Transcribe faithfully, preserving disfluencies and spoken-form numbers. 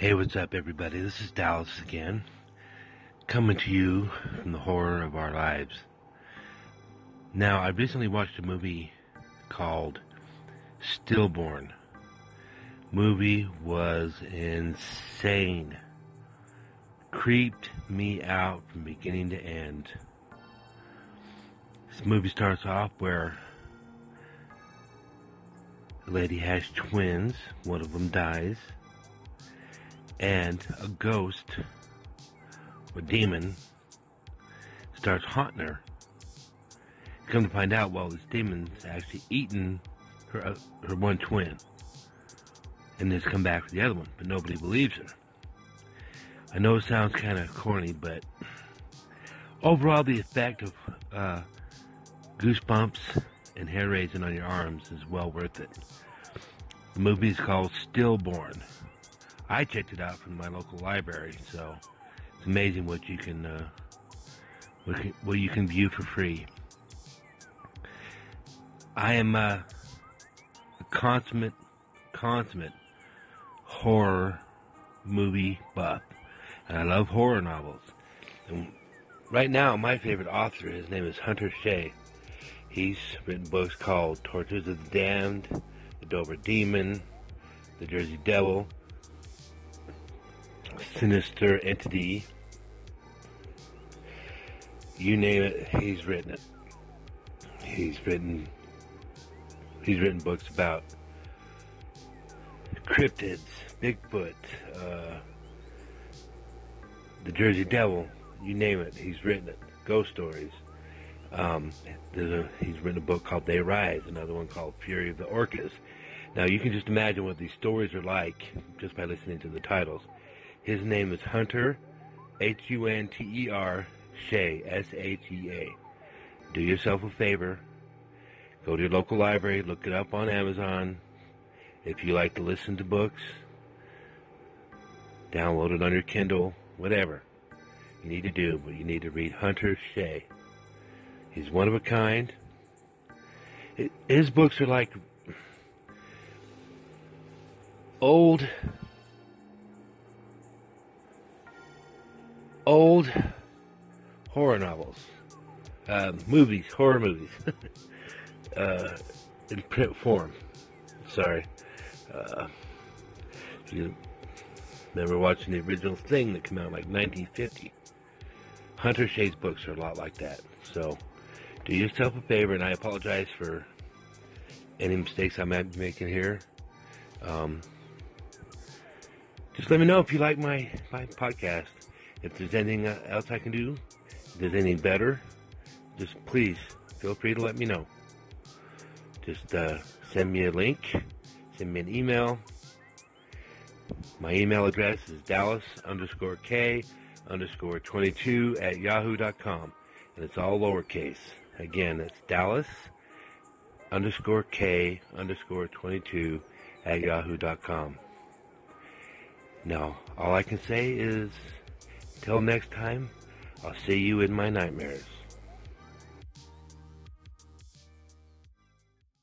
Hey, what's up, everybody? This is Dallas again, coming to you from the horror of our lives. Now, I recently watched a movie called Stillborn. Movie was insane. Creeped me out from beginning to end. This movie starts off where a lady has twins, one of them dies, and a ghost or demon starts haunting her. Come to find out, well, this demon's actually eaten her uh, her one twin, and has come back for the other one, but nobody believes her. I know it sounds kind of corny, but overall, the effect of uh, goosebumps and hair raising on your arms is well worth it. The movie is called Stillborn. I checked it out from my local library, so it's amazing what you can uh, what, can, what you can view for free. I am a, a consummate, consummate horror movie buff, and I love horror novels. And right now, my favorite author, his name is Hunter Shea. He's written books called Tortures of the Damned, The Dover Demon, The Jersey Devil, Sinister Entity. You name it, he's written it. He's written he's written books about cryptids, Bigfoot, uh, the Jersey Devil, you name it, he's written it. Ghost stories. Um, there's a, he's written a book called They Rise, another one called Fury of the Orcas. Now you can just imagine what these stories are like just by listening to the titles. His name is Hunter, H U N T E R, Shea, S H E A. Do yourself a favor. Go to your local library, look it up on Amazon. If you like to listen to books, download it on your Kindle, whatever you need to do, but you need to read Hunter Shea. He's one of a kind. It, his books are like old, old horror novels. Uh, movies, horror movies, uh, in print form. Sorry. Uh, if you remember watching the original Thing that came out in like nineteen fifty. Hunter Shea's books are a lot like that. So do yourself a favor, and I apologize for any mistakes I might be making here. Um, just let me know if you like my, my podcast. If there's anything else I can do, if there's anything better, just please feel free to let me know. Just uh, send me a link, send me an email. My email address is Dallas underscore K underscore 22 at yahoo dot com. And it's all lowercase. Again, it's Dallas underscore K underscore 22 at yahoo dot com. Now, all I can say is, till next time, I'll see you in my nightmares.